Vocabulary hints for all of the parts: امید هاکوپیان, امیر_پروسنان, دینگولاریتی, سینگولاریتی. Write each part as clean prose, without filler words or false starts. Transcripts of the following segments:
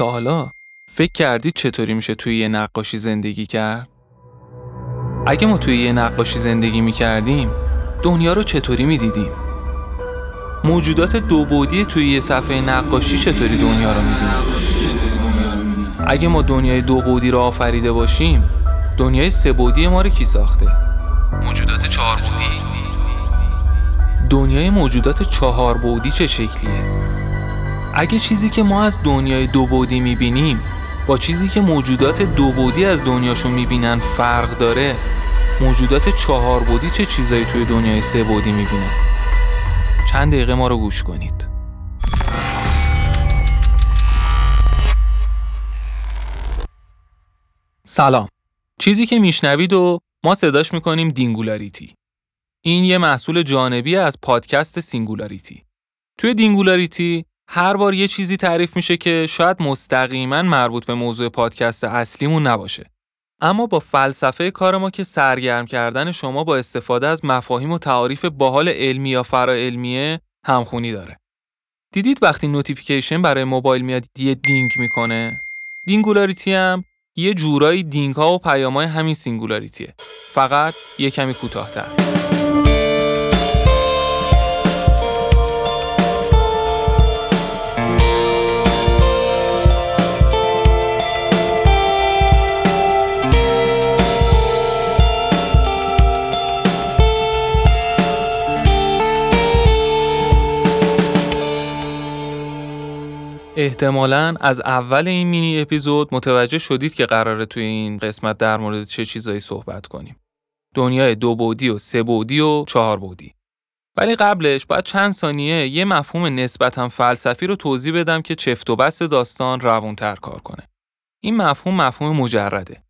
تا حالا فکر کردید چطوری میشه توی یه نقاشی زندگی کرد؟ اگه ما توی یه نقاشی زندگی میکردیم، دنیا رو چطوری میدیدیم؟ موجودات دوبعدی توی یه صفحه نقاشی چطوری دنیا رو میبینن؟ اگه ما دنیای دوبعدی رو آفریده باشیم، دنیای سه‌بعدی ما رو کی ساخته؟ موجودات چهاربعدی. دنیای موجودات چهاربعدی چه شکلیه؟ اگه چیزی که ما از دنیای دوبعدی میبینیم با چیزی که موجودات دوبعدی از دنیاشون میبینن فرق داره، موجودات چهاربعدی چه چیزایی توی دنیای سه‌بعدی میبینن؟ چند دقیقه ما رو گوش کنید. سلام. چیزی که میشنوید و ما صداش میکنیم دینگولاریتی. این یه محصول جانبی از پادکست سینگولاریتی. توی دینگولاریتی هر بار یه چیزی تعریف میشه که شاید مستقیماً مربوط به موضوع پادکست اصلیمون نباشه، اما با فلسفه کار ما که سرگرم کردن شما با استفاده از مفاهیم و تعاریف باحال علمی یا فراعلمیه همخونی داره. دیدید وقتی نوتیفیکیشن برای موبایل میاد یه دینگ میکنه؟ دینگولاریتی هم یه جورایی دینگ ها و پیام‌های همین سینگولاریتیه، فقط یه کمی کوتاه‌تر. احتمالاً از اول این مینی اپیزود متوجه شدید که قراره توی این قسمت در مورد چه چیزایی صحبت کنیم. دنیای دوبعدی و سه‌بعدی و چهاربعدی. ولی قبلش باید چند ثانیه یه مفهوم نسبتاً فلسفی رو توضیح بدم که چفت و بست داستان روان‌تر کار کنه. این مفهوم مجرده.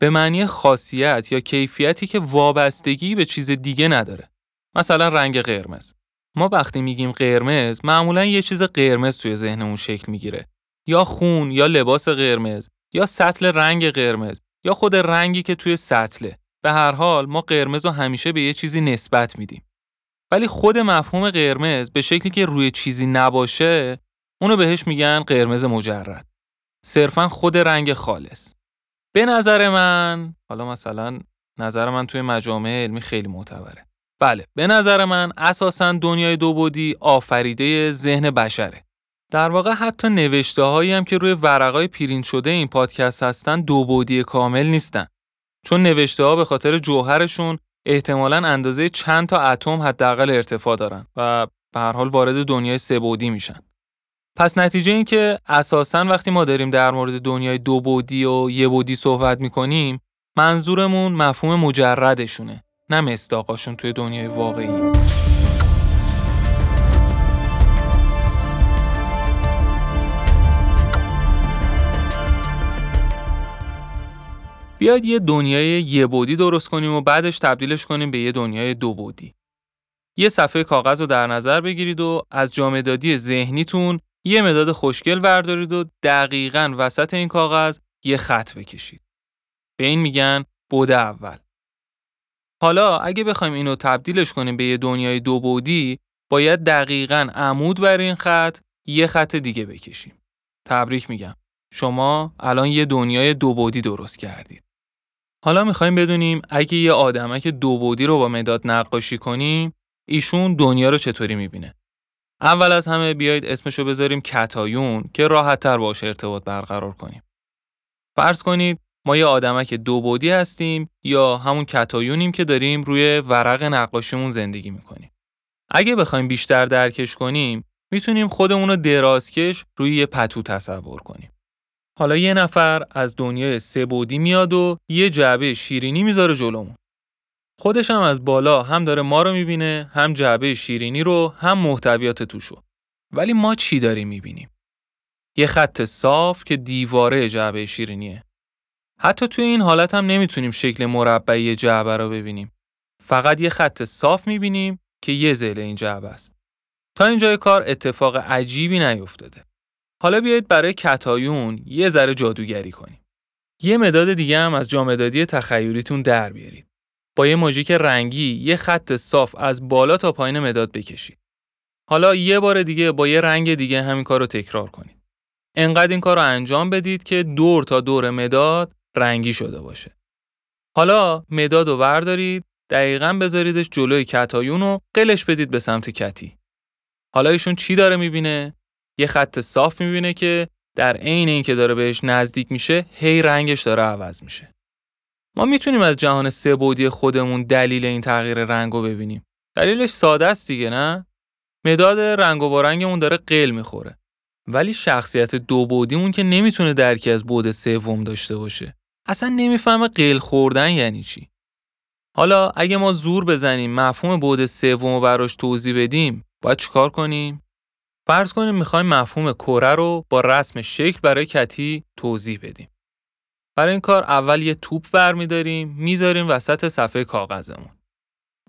به معنی خاصیت یا کیفیتی که وابستگی به چیز دیگه نداره. مثلا رنگ قرمز. ما وقتی میگیم قرمز، معمولاً یه چیز قرمز توی ذهنمون شکل میگیره، یا خون، یا لباس قرمز، یا سطل رنگ قرمز، یا خود رنگی که توی سطله. به هر حال ما قرمز رو همیشه به یه چیزی نسبت میدیم. ولی خود مفهوم قرمز به شکلی که روی چیزی نباشه، اونو بهش میگن قرمز مجرد. صرفاً خود رنگ خالص. به نظر من، حالا مثلا نظر من توی مجامع علمی خیلی معتبره. بله، به نظر من اساساً دنیای دوبعدی آفریده ذهن بشره. در واقع حتی نوشته‌هایی هم که روی ورقای پرینت شده این پادکست هستن دوبعدی کامل نیستن. چون نوشته‌ها به خاطر جوهرشون احتمالاً اندازه چند تا اتم حداقل ارتفاع دارن و به هر حال وارد دنیای سه‌بعدی میشن. پس نتیجه این که اساساً وقتی ما داریم در مورد دنیای دوبعدی و یه بعدی صحبت می‌کنیم، منظورمون مفهوم مجردشونه، نه مصداقاشون توی دنیای واقعی. بیاید یه دنیای یه بعدی درست کنیم و بعدش تبدیلش کنیم به یه دنیای دو بعدی. یه صفحه کاغذ رو در نظر بگیرید و از جامدادی ذهنیتون یه مداد خوشگل بردارید و دقیقاً وسط این کاغذ یه خط بکشید. به این میگن بعد اول. حالا اگه بخوایم اینو تبدیلش کنیم به یه دنیای دو بعدی، باید دقیقاً عمود بر این خط یه خط دیگه بکشیم. تبریک میگم. شما الان یه دنیای دو بعدی درست کردید. حالا میخوایم بدونیم اگه یه آدمک دو بعدی رو با مداد نقاشی کنیم، ایشون دنیا رو چطوری میبینه؟ اول از همه بیایید اسمشو بذاریم کتایون که راحت‌تر باشه ارتباط برقرار کنیم. فرض کنید ما یه آدمک دو بعدی هستیم یا همون کتایونیم که داریم روی ورق نقاشیمون زندگی میکنیم. اگه بخوایم بیشتر درکش کنیم، میتونیم خودمون رو درازکش روی یه پتو تصور کنیم. حالا یه نفر از دنیای سه‌بعدی میاد و یه جعبه شیرینی میذاره جلومون. خودش هم از بالا هم داره ما رو میبینه، هم جعبه شیرینی رو، هم محتویات توشو. ولی ما چی داریم میبینیم؟ یه خط صاف که دیواره جعبه شیرینیه. حتی توی این حالت هم نمیتونیم شکل مربعی جعبه رو ببینیم. فقط یه خط صاف میبینیم که یه ضلع این جعبه است. تا اینجای کار اتفاق عجیبی نیفتاده. حالا بیایید برای کتایون یه ذره جادوگری کنیم. یه مداد دیگه هم از جامدادی تخیلیتون در بیارید. با یه ماژیک رنگی یه خط صاف از بالا تا پایین مداد بکشید. حالا یه بار دیگه با یه رنگ دیگه همین کار رو تکرار کنید. انقدر این کار رو انجام بدید که دور تا دور مداد رنگی شده باشه. حالا مداد رو وردارید، دقیقاً بذاریدش جلوی کتایون و قلش بدید به سمت کتی. حالا ایشون چی داره میبینه؟ یه خط صاف میبینه که در عین اینکه داره بهش نزدیک میشه، هی رنگش داره عوض میشه. ما میتونیم از جهان سه‌بعدی خودمون دلیل این تغییر رنگو ببینیم. دلیلش ساده است دیگه، نه؟ مداد رنگ و بارنگمون داره قل میخوره. ولی شخصیت دوبعدیمون که نمیتونه درکی از بعد سوم داشته باشه. اصلا نمیفهمه قل خوردن یعنی چی. حالا اگه ما زور بزنیم مفهوم بعد سومو براش توضیح بدیم، باید چیکار کنیم؟ فرض کنیم میخوایم مفهوم کره رو با رسم شکل برای کتی توضیح بدیم. برای این کار اول یه توپ برمی‌داریم، میذاریم وسط صفحه کاغذمون.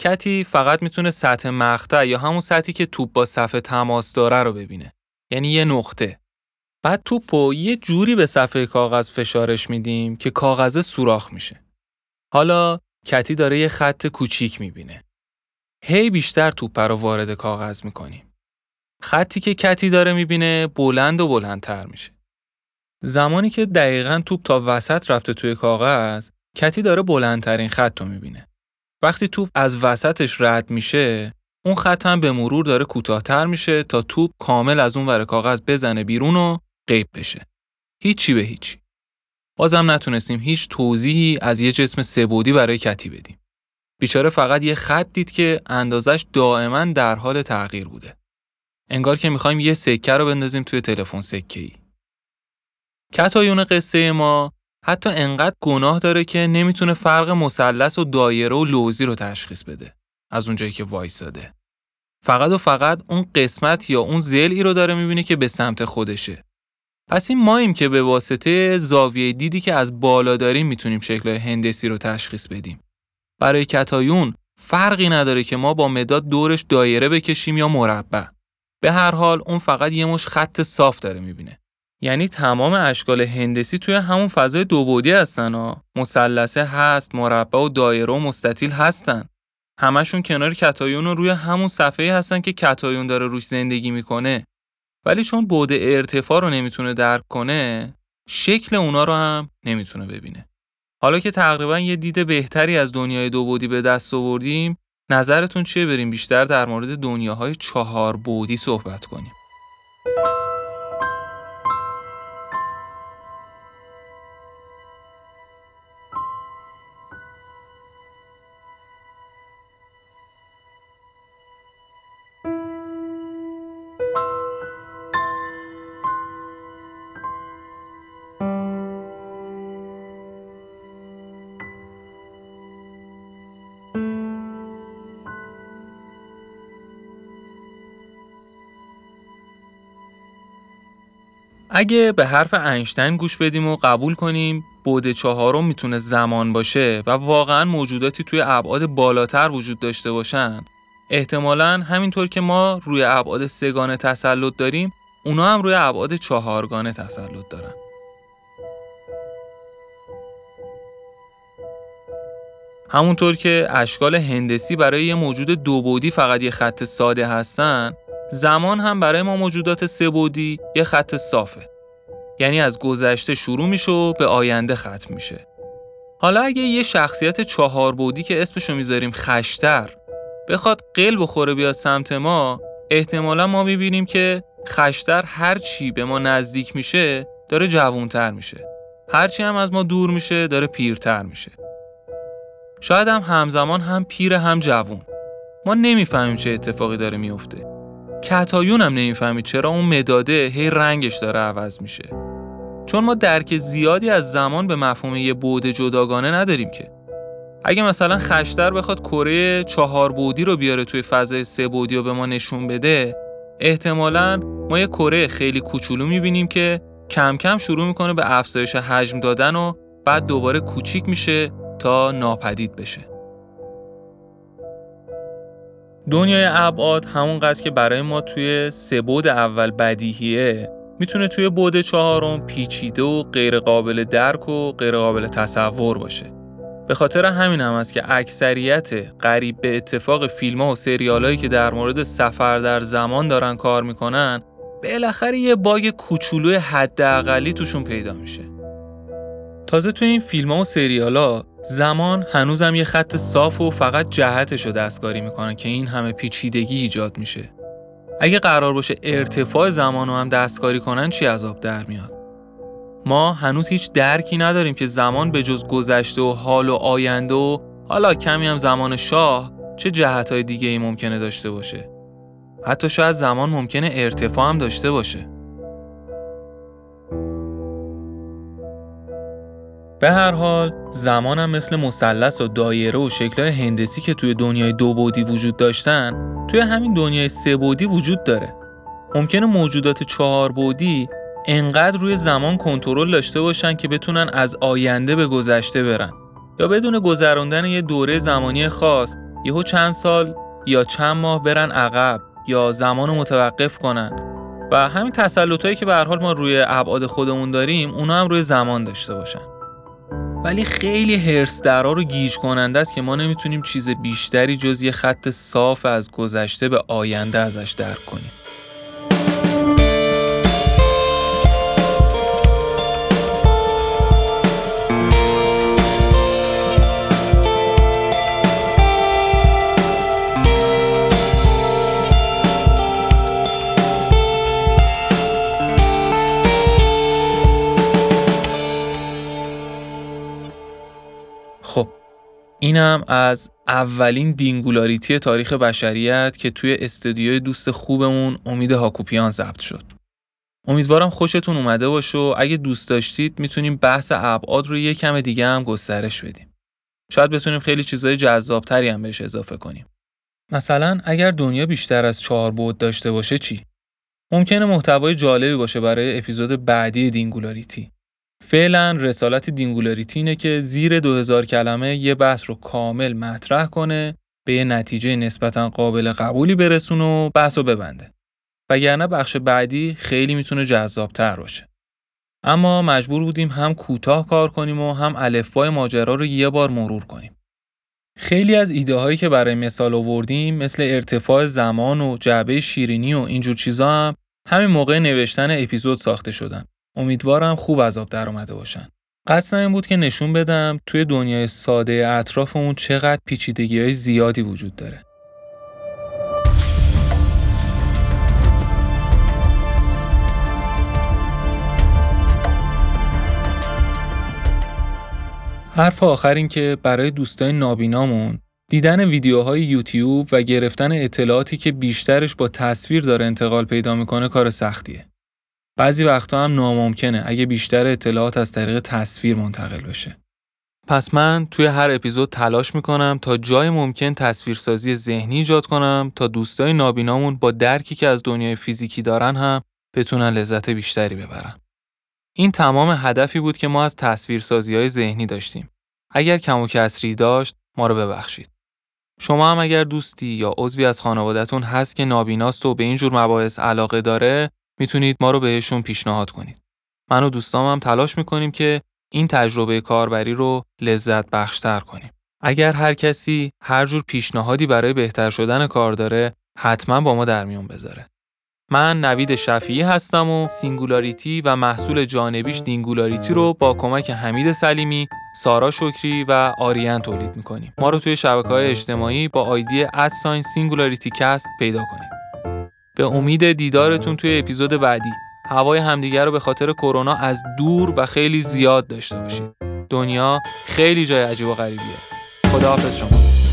کتی فقط میتونه سطح مقطع یا همون سطحی که توپ با صفحه تماس داره رو ببینه. یعنی یه نقطه. بعد توپو یه جوری به صفحه کاغذ فشارش میدیم که کاغذ سوراخ میشه. حالا کتی داره یه خط کوچیک میبینه. هی بیشتر توپ رو وارد کاغذ میکنیم. خطی که کتی داره میبینه بلند و بلندتر میشه. زمانی که دقیقاً توپ تا وسط رفته توی کاغذ، کتی داره بلندترین خط رو میبینه. وقتی توپ از وسطش رد میشه، اون خط هم به مرور داره کوتاه‌تر میشه تا توپ کامل از اون ور کاغذ بزنه بیرون و غیب بشه. هیچی به هیچی. بازم نتونستیم هیچ توضیحی از یه جسم سه‌بعدی برای کتی بدیم. بیچاره فقط یه خط دید که اندازش دائما در حال تغییر بوده. انگار که می‌خوایم یه سکه رو بندازیم توی تلفن سکه‌ای. کتایون قصه ما حتی انقدر گناه داره که نمیتونه فرق مثلث و دایره و لوزی رو تشخیص بده از اونجایی که وایساده. فقط و فقط اون قسمت یا اون ضلعی رو داره میبینه که به سمت خودشه. پس این ماییم که به واسطه زاویه دیدی که از بالا داریم میتونیم شکل‌های هندسی رو تشخیص بدیم. برای کتایون فرقی نداره که ما با مداد دورش دایره بکشیم یا مربع. به هر حال اون فقط یه مش خط صاف داره میبینه. یعنی تمام اشکال هندسی توی همون فضای دوبعدی هستن ها. مثلثه هست، مربع و دایره و مستطیل هستن. همشون کنار کتایون و روی همون صفحه‌ای هستن که کتایون داره روش زندگی میکنه. ولی چون بعد ارتفاع رو نمیتونه درک کنه، شکل اونا رو هم نمیتونه ببینه. حالا که تقریبا یه دید بهتری از دنیای دوبعدی به دست آوردیم، نظرتون چیه بریم بیشتر در مورد دنیاهای چهار بعدی صحبت کنیم؟ اگه به حرف اینشتین گوش بدیم و قبول کنیم بعد چهارم میتونه زمان باشه و واقعاً موجوداتی توی ابعاد بالاتر وجود داشته باشن، احتمالاً همینطور که ما روی ابعاد سه‌گانه تسلط داریم، اونا هم روی ابعاد چهارگانه تسلط دارن. همونطور که اشکال هندسی برای یه موجود دوبعدی فقط یه خط ساده هستن، زمان هم برای ما موجودات سه‌بعدی یه خط صافه. یعنی از گذشته شروع میشه و به آینده ختم میشه. حالا اگه یه شخصیت چهاربعدی که اسمشو میذاریم خشتر بخواد قل بخوره بیاد سمت ما، احتمالا ما میبینیم که خشتر هر چی به ما نزدیک میشه داره جوانتر میشه. هر چی هم از ما دور میشه داره پیرتر میشه. شاید هم همزمان هم پیر هم جوان. ما نمیفهمیم چه اتفاقی داره میفته. کتایون هم نمیفهمید چرا اون مداده هی رنگش داره عوض میشه. چون ما درک زیادی از زمان به مفهوم یه بعد جداگانه نداریم که. اگه مثلا خشتر بخواد کره چهار بعدی رو بیاره توی فضای سه بعدی رو به ما نشون بده، احتمالاً ما یه کره خیلی کوچولو میبینیم که کم کم شروع میکنه به افزایش حجم دادن و بعد دوباره کوچیک میشه تا ناپدید بشه. دنیای ابعاد همونقدر که برای ما توی سه بعد اول بدیهیه، میتونه توی بعد چهارم پیچیده و غیر قابل درک و غیر قابل تصور باشه. به خاطر همین هم است که اکثریت قریب به اتفاق فیلم‌ها و سریالایی که در مورد سفر در زمان دارن کار میکنن، بالاخره یه باگ کوچولو حداقلی توشون پیدا میشه. تازه تو این فیلم‌ها و سریال‌ها زمان هنوزم یه خط صاف و فقط جهتشو دستکاری میکنه که این همه پیچیدگی ایجاد میشه. اگه قرار باشه ارتفاع زمانو هم دستکاری کنن چی عذاب در میاد؟ ما هنوز هیچ درکی نداریم که زمان به جز گذشته و حال و آینده و حالا کمی هم زمان شاه چه جهت‌های دیگه‌ای ممکنه داشته باشه. حتی شاید زمان ممکنه ارتفاع هم داشته باشه. به هر حال زمان هم مثل مثلث و دایره و شکل‌های هندسی که توی دنیای دو بعدی وجود داشتن، توی همین دنیای سه بعدی وجود داره. ممکنه موجودات چهار بعدی انقدر روی زمان کنترل داشته باشن که بتونن از آینده به گذشته برن، یا بدون گذراندن یه دوره زمانی خاص یهو چند سال یا چند ماه برن عقب یا زمانو متوقف کنن. و همین تسلطایی که به هر حال ما روی ابعاد خودمون داریم، اونا هم روی زمان داشته باشن. ولی خیلی هرس درا رو گیج کننده است که ما نمیتونیم چیز بیشتری جز یه خط صاف از گذشته به آینده ازش درک کنیم. اینم از اولین دینگولاریتی تاریخ بشریت که توی استودیوی دوست خوبمون امید هاکوپیان ضبط شد. امیدوارم خوشتون اومده باشه و اگه دوست داشتید میتونیم بحث ابعاد رو یه کم دیگه هم گسترش بدیم. شاید بتونیم خیلی چیزای جذابتری هم بهش اضافه کنیم. مثلا اگر دنیا بیشتر از 4 بعد داشته باشه چی؟ ممکنه محتوای جالبی باشه برای اپیزود بعدی دینگولاریتی. فعلا رسالت دینگولاریتی اینه که زیر 2000 کلمه یه بحث رو کامل مطرح کنه، به یه نتیجه نسبتاً قابل قبولی برسونه و بحث رو ببنده. وگرنه بخش بعدی خیلی میتونه جذاب‌تر باشه. اما مجبور بودیم هم کوتاه کار کنیم و هم الفبای ماجرا رو یه بار مرور کنیم. خیلی از ایده هایی که برای مثال آوردیم، مثل ارتفاع زمان و جعبه شیرینی و اینجور چیزا، هم همین موقع نوشتن اپیزود ساخته شدن. امیدوارم خوب عذاب در اومده باشن. قصد این بود که نشون بدم توی دنیای ساده اطرافمون چقدر پیچیدگی‌های زیادی وجود داره. حرف آخر این که برای دوستای نابینامون دیدن ویدیوهای یوتیوب و گرفتن اطلاعاتی که بیشترش با تصویر داره انتقال پیدا میکنه کار سختیه. بعضی وقتا هم ناممکنه اگه بیشتر اطلاعات از طریق تصویر منتقل بشه. پس من توی هر اپیزود تلاش میکنم تا جای ممکن تصویرسازی ذهنی ایجاد کنم تا دوستای نابینامون با درکی که از دنیای فیزیکی دارن هم بتونن لذت بیشتری ببرن. این تمام هدفی بود که ما از تصویرسازی‌های ذهنی داشتیم. اگر کم و کسری داشت ما رو ببخشید. شما هم اگر دوستی یا عضوی از خانواده‌تون هست که نابیناست و به این جور مباحث علاقه داره، میتونید ما رو بهشون پیشنهاد کنید. من و دوستام هم تلاش میکنیم که این تجربه کاربری رو لذت بخشتر کنیم. اگر هر کسی هر جور پیشنهادی برای بهتر شدن کار داره، حتما با ما در میون بذاره. من نوید شفیعی هستم و سینگولاریتی و محصول جانبیش دینگولاریتی رو با کمک حمید سلیمی، سارا شکری و آریان تولید میکنیم. ما رو توی شبکه‌های اجتماعی با آیدی @singularitycast پیدا کنید. به امید دیدارتون توی اپیزود بعدی. هوای همدیگر رو به خاطر کرونا از دور و خیلی زیاد داشته باشید. دنیا خیلی جای عجیب و غریبیه. خداحافظ شما.